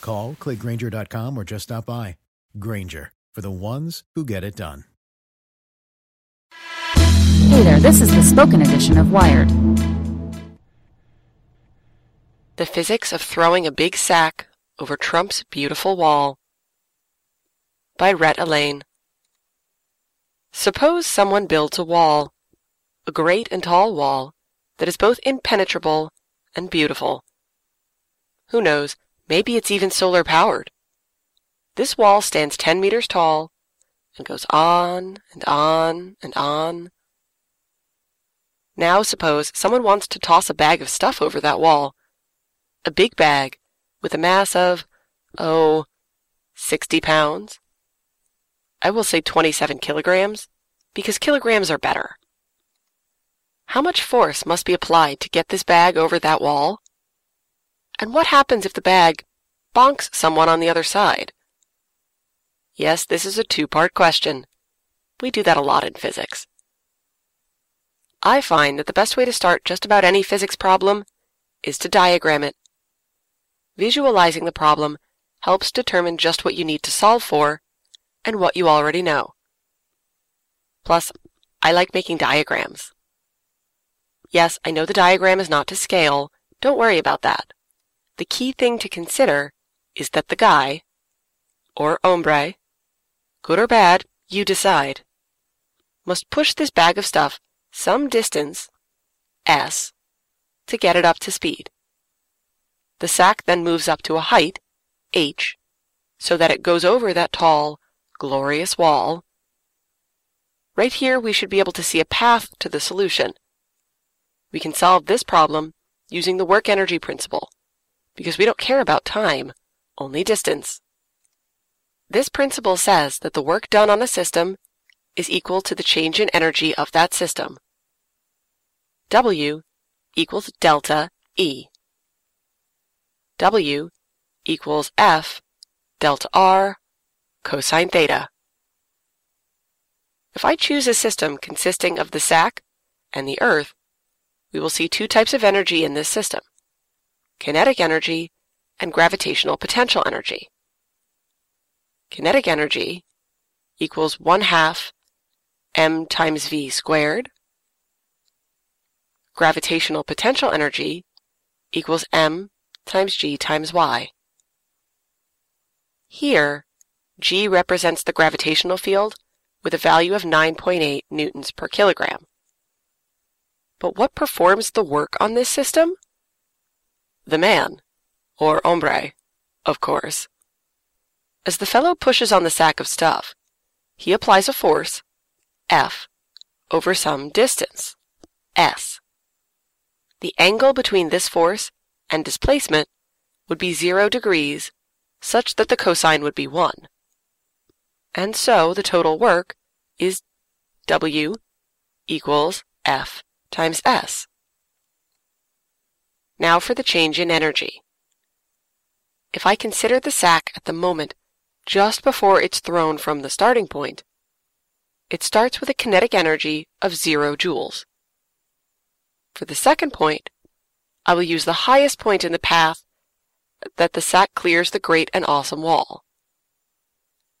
Call, click Grainger.com, or just stop by. Grainger, for the ones who get it done. Hey there, this is the spoken edition of Wired. The Physics of Throwing a Big Sack Over Trump's Beautiful Wall by Rhett Allain. Suppose someone builds a wall, a great and tall wall, that is both impenetrable and beautiful. Who knows, maybe it's even solar-powered. This wall stands 10 meters tall and goes on and on and on. Now suppose someone wants to toss a bag of stuff over that wall, a big bag with a mass of, 60 pounds. I will say 27 kilograms, because kilograms are better. How much force must be applied to get this bag over that wall? And what happens if the bag bonks someone on the other side? Yes, this is a two-part question. We do that a lot in physics. I find that the best way to start just about any physics problem is to diagram it. Visualizing the problem helps determine just what you need to solve for and what you already know. Plus, I like making diagrams. Yes, I know the diagram is not to scale. Don't worry about that. The key thing to consider is that the guy, or hombre, good or bad, you decide, must push this bag of stuff some distance, S, to get it up to speed. The sack then moves up to a height, H, so that it goes over that tall, glorious wall. Right here we should be able to see a path to the solution. We can solve this problem using the work energy principle, because we don't care about time, only distance. This principle says that the work done on a system is equal to the change in energy of that system. W equals delta E. W equals F delta R cosine theta. If I choose a system consisting of the sack and the earth, we will see two types of energy in this system: kinetic energy and gravitational potential energy. Kinetic energy equals 1/2 m times v squared. Gravitational potential energy equals m times g times y. Here, g represents the gravitational field with a value of 9.8 newtons per kilogram. But what performs the work on this system? The man, or hombre, of course. As the fellow pushes on the sack of stuff, he applies a force, F, over some distance, S. The angle between this force and displacement would be 0 degrees, such that the cosine would be 1. And so the total work is W equals F times S. Now for the change in energy. If I consider the sack at the moment just before it's thrown from the starting point, it starts with a kinetic energy of 0 joules. For the second point, I will use the highest point in the path that the sack clears the great and awesome wall.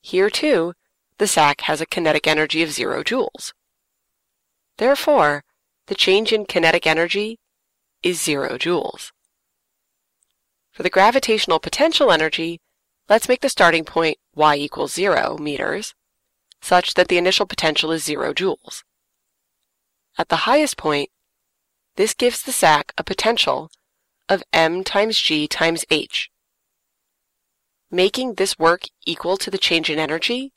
Here, too, the sac has a kinetic energy of 0 joules. Therefore, the change in kinetic energy is 0 joules. For the gravitational potential energy, let's make the starting point y = 0 meters, such that the initial potential is 0 joules. At the highest point, this gives the sac a potential of m × g × h, making this work equal to the change in energy.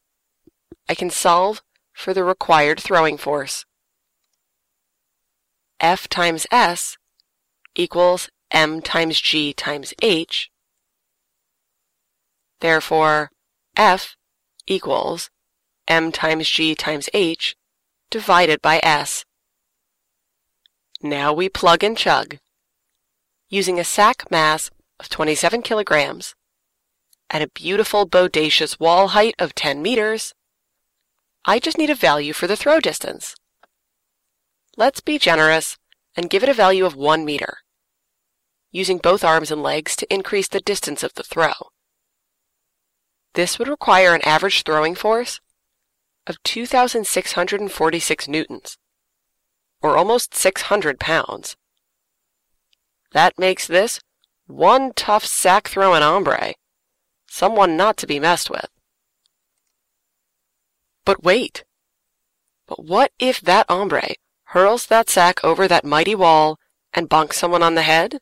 I can solve for the required throwing force. F × S = m × g × h. Therefore, F = m × g × h divided by S. Now we plug and chug. Using a sac mass of 27 kilograms and a beautiful bodacious wall height of 10 meters, I just need a value for the throw distance. Let's be generous and give it a value of 1 meter, using both arms and legs to increase the distance of the throw. This would require an average throwing force of 2,646 newtons, or almost 600 pounds. That makes this one tough sack throwing hombre, someone not to be messed with. But wait! But what if that hombre hurls that sack over that mighty wall and bonks someone on the head?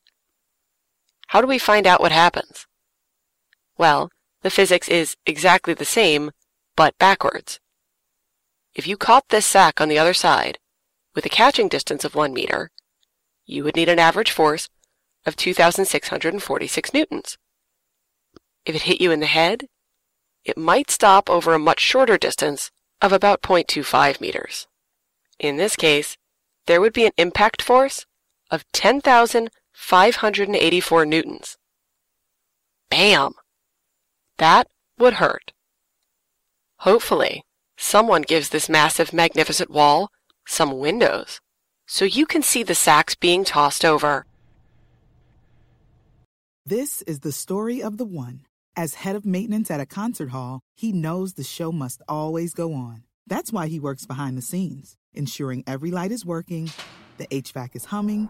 How do we find out what happens? Well, the physics is exactly the same, but backwards. If you caught this sack on the other side, with a catching distance of 1 meter, you would need an average force of 2,646 newtons. If it hit you in the head, it might stop over a much shorter distance of about 0.25 meters. In this case, there would be an impact force of 10,584 newtons. Bam! That would hurt. Hopefully, someone gives this massive, magnificent wall some windows, so you can see the sacks being tossed over. This is the story of the one. As head of maintenance at a concert hall, he knows the show must always go on. That's why he works behind the scenes, ensuring every light is working, the HVAC is humming,